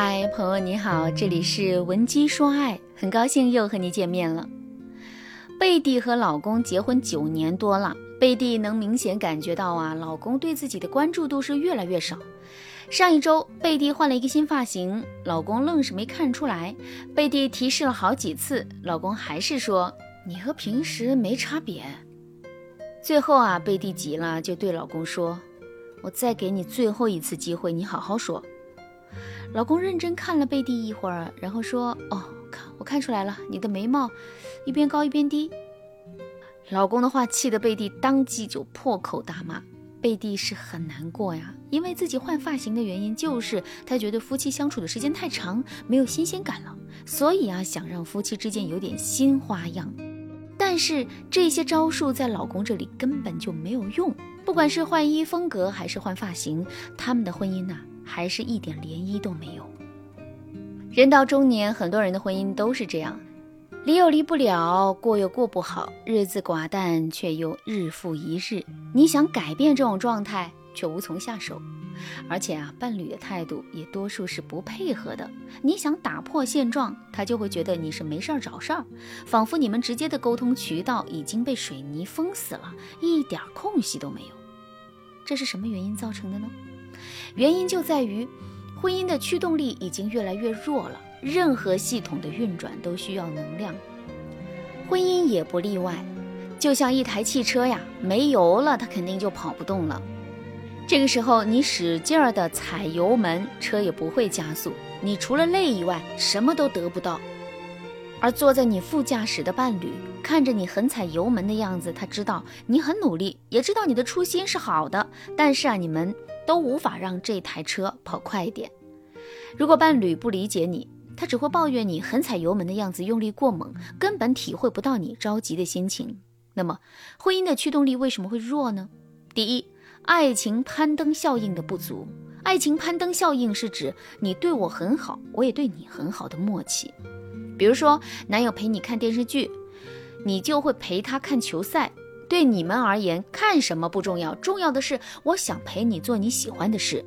嗨，朋友你好，这里是文姬说爱，很高兴又和你见面了。贝蒂和老公结婚9年多了，贝蒂能明显感觉到老公对自己的关注度是越来越少。上一周贝蒂换了一个新发型，老公愣是没看出来，贝蒂提示了好几次，老公还是说你和平时没差别。最后贝蒂急了，就对老公说，我再给你最后一次机会，你好好说。老公认真看了贝蒂一会儿，然后说，我看出来了，你的眉毛一边高一边低。老公的话气得贝蒂当即就破口大骂。贝蒂是很难过呀，因为自己换发型的原因就是她觉得夫妻相处的时间太长，没有新鲜感了，所以想让夫妻之间有点新花样。但是这些招数在老公这里根本就没有用，不管是换衣风格还是换发型，他们的婚姻还是一点涟漪都没有。人到中年，很多人的婚姻都是这样，离又离不了，过又过不好，日子寡淡却又日复一日，你想改变这种状态却无从下手。而且伴侣的态度也多数是不配合的，你想打破现状，他就会觉得你是没事找事儿，仿佛你们直接的沟通渠道已经被水泥封死了，一点空隙都没有。这是什么原因造成的呢？原因就在于婚姻的驱动力已经越来越弱了，任何系统的运转都需要能量，婚姻也不例外。就像一台汽车呀，没油了它肯定就跑不动了，这个时候你使劲儿的踩油门，车也不会加速，你除了累以外什么都得不到。而坐在你副驾驶的伴侣看着你狠踩油门的样子，他知道你很努力，也知道你的初心是好的，但是你们都无法让这台车跑快一点。如果伴侣不理解你，他只会抱怨你狠踩油门的样子用力过猛，根本体会不到你着急的心情。那么婚姻的驱动力为什么会弱呢？第一，爱情攀登效应的不足。爱情攀登效应是指你对我很好，我也对你很好的默契。比如说男友陪你看电视剧，你就会陪他看球赛。对你们而言，看什么不重要，重要的是我想陪你做你喜欢的事。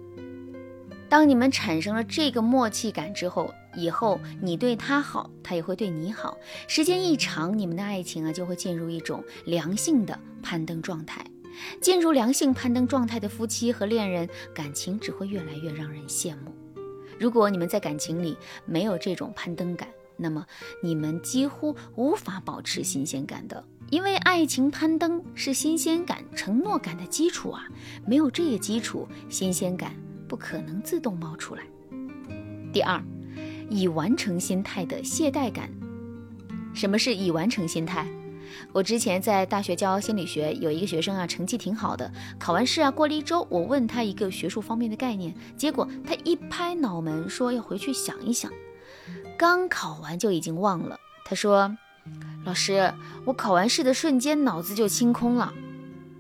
当你们产生了这个默契感之后，以后你对他好，他也会对你好，时间一长，你们的爱情就会进入一种良性的攀登状态。进入良性攀登状态的夫妻和恋人，感情只会越来越让人羡慕。如果你们在感情里没有这种攀登感，那么你们几乎无法保持新鲜感的，因为爱情攀登是新鲜感、承诺感的基础啊，没有这个基础，新鲜感不可能自动冒出来。第二，已完成心态的懈怠感。什么是已完成心态？我之前在大学教心理学，有一个学生成绩挺好的，考完试过了1周，我问他一个学术方面的概念，结果他一拍脑门说要回去想一想，刚考完就已经忘了。他说，老师，我考完试的瞬间脑子就清空了。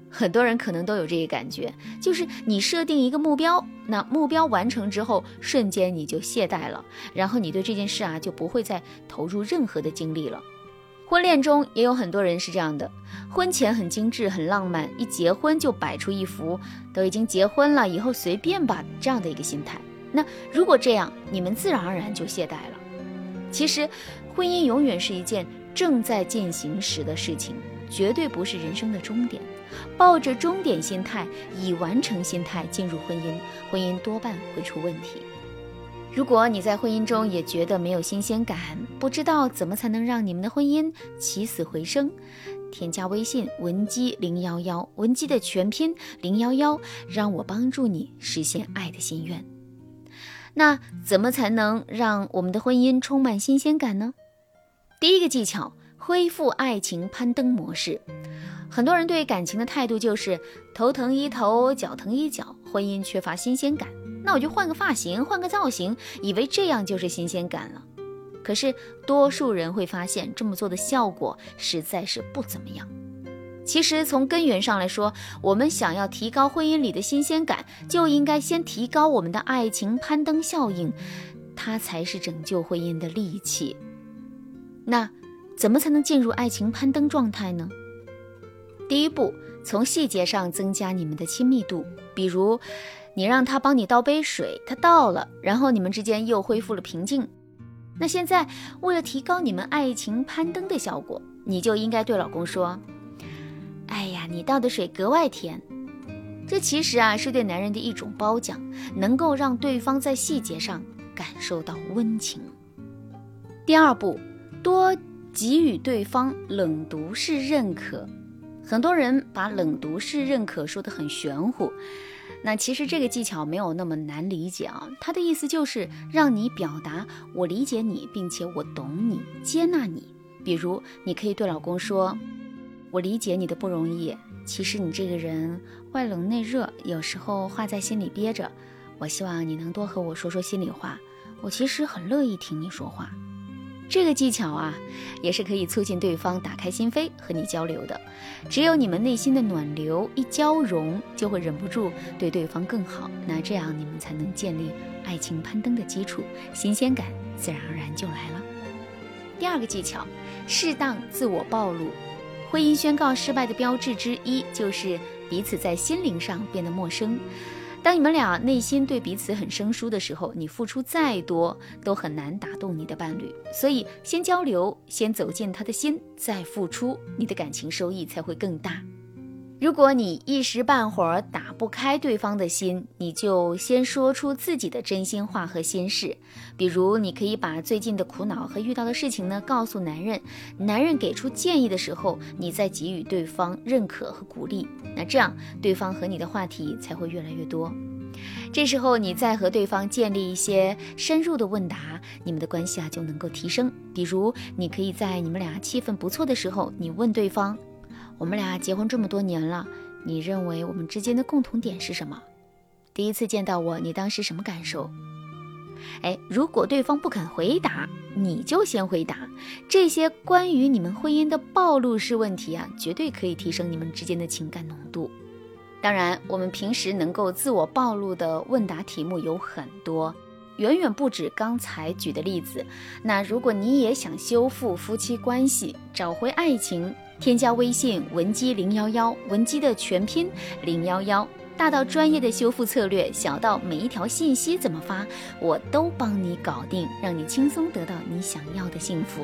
很多人可能都有这个感觉，就是你设定一个目标，那目标完成之后瞬间你就懈怠了，然后你对这件事就不会再投入任何的精力了。婚恋中也有很多人是这样的，婚前很精致很浪漫，一结婚就摆出一副都已经结婚了，以后随便吧，这样的一个心态。那如果这样，你们自然而然就懈怠了。其实婚姻永远是一件正在进行时的事情，绝对不是人生的终点。抱着终点心态、以完成心态进入婚姻，婚姻多半会出问题。如果你在婚姻中也觉得没有新鲜感，不知道怎么才能让你们的婚姻起死回生，添加微信文姬011，文姬的全拼011，让我帮助你实现爱的心愿。那怎么才能让我们的婚姻充满新鲜感呢？第一个技巧，恢复爱情攀登模式。很多人对感情的态度就是头疼医头，脚疼医脚，婚姻缺乏新鲜感，那我就换个发型，换个造型，以为这样就是新鲜感了。可是多数人会发现这么做的效果实在是不怎么样。其实从根源上来说，我们想要提高婚姻里的新鲜感，就应该先提高我们的爱情攀登效应，它才是拯救婚姻的利器。那怎么才能进入爱情攀登状态呢？第一步，从细节上增加你们的亲密度，比如你让他帮你倒杯水，他倒了，然后你们之间又恢复了平静。那现在为了提高你们爱情攀登的效果，你就应该对老公说，哎呀，你倒的水格外甜。这其实啊是对男人的一种褒奖，能够让对方在细节上感受到温情。第二步，多给予对方冷读式认可。很多人把冷读式认可说得很玄乎，那其实这个技巧没有那么难理解啊。它的意思就是让你表达我理解你，并且我懂你，接纳你。比如你可以对老公说，我理解你的不容易，其实你这个人外冷内热，有时候话在心里憋着，我希望你能多和我说说心里话，我其实很乐意听你说话。这个技巧啊，也是可以促进对方打开心扉和你交流的。只有你们内心的暖流一交融，就会忍不住对对方更好，那这样你们才能建立爱情攀登的基础，新鲜感自然而然就来了。第二个技巧，适当自我暴露。婚姻宣告失败的标志之一就是彼此在心灵上变得陌生。当你们俩内心对彼此很生疏的时候，你付出再多都很难打动你的伴侣。所以先交流，先走进他的心，再付出，你的感情收益才会更大。如果你一时半会儿打不开对方的心，你就先说出自己的真心话和心事。比如你可以把最近的苦恼和遇到的事情呢告诉男人，男人给出建议的时候，你再给予对方认可和鼓励，那这样对方和你的话题才会越来越多。这时候你再和对方建立一些深入的问答，你们的关系啊就能够提升。比如你可以在你们俩气氛不错的时候，你问对方，我们俩结婚这么多年了，你认为我们之间的共同点是什么？第一次见到我，你当时什么感受？如果对方不肯回答，你就先回答。这些关于你们婚姻的暴露式问题啊，绝对可以提升你们之间的情感浓度。当然，我们平时能够自我暴露的问答题目有很多，远远不止刚才举的例子。那如果你也想修复夫妻关系，找回爱情，添加微信文姬011，文姬的全拼011，大到专业的修复策略，小到每一条信息怎么发，我都帮你搞定，让你轻松得到你想要的幸福。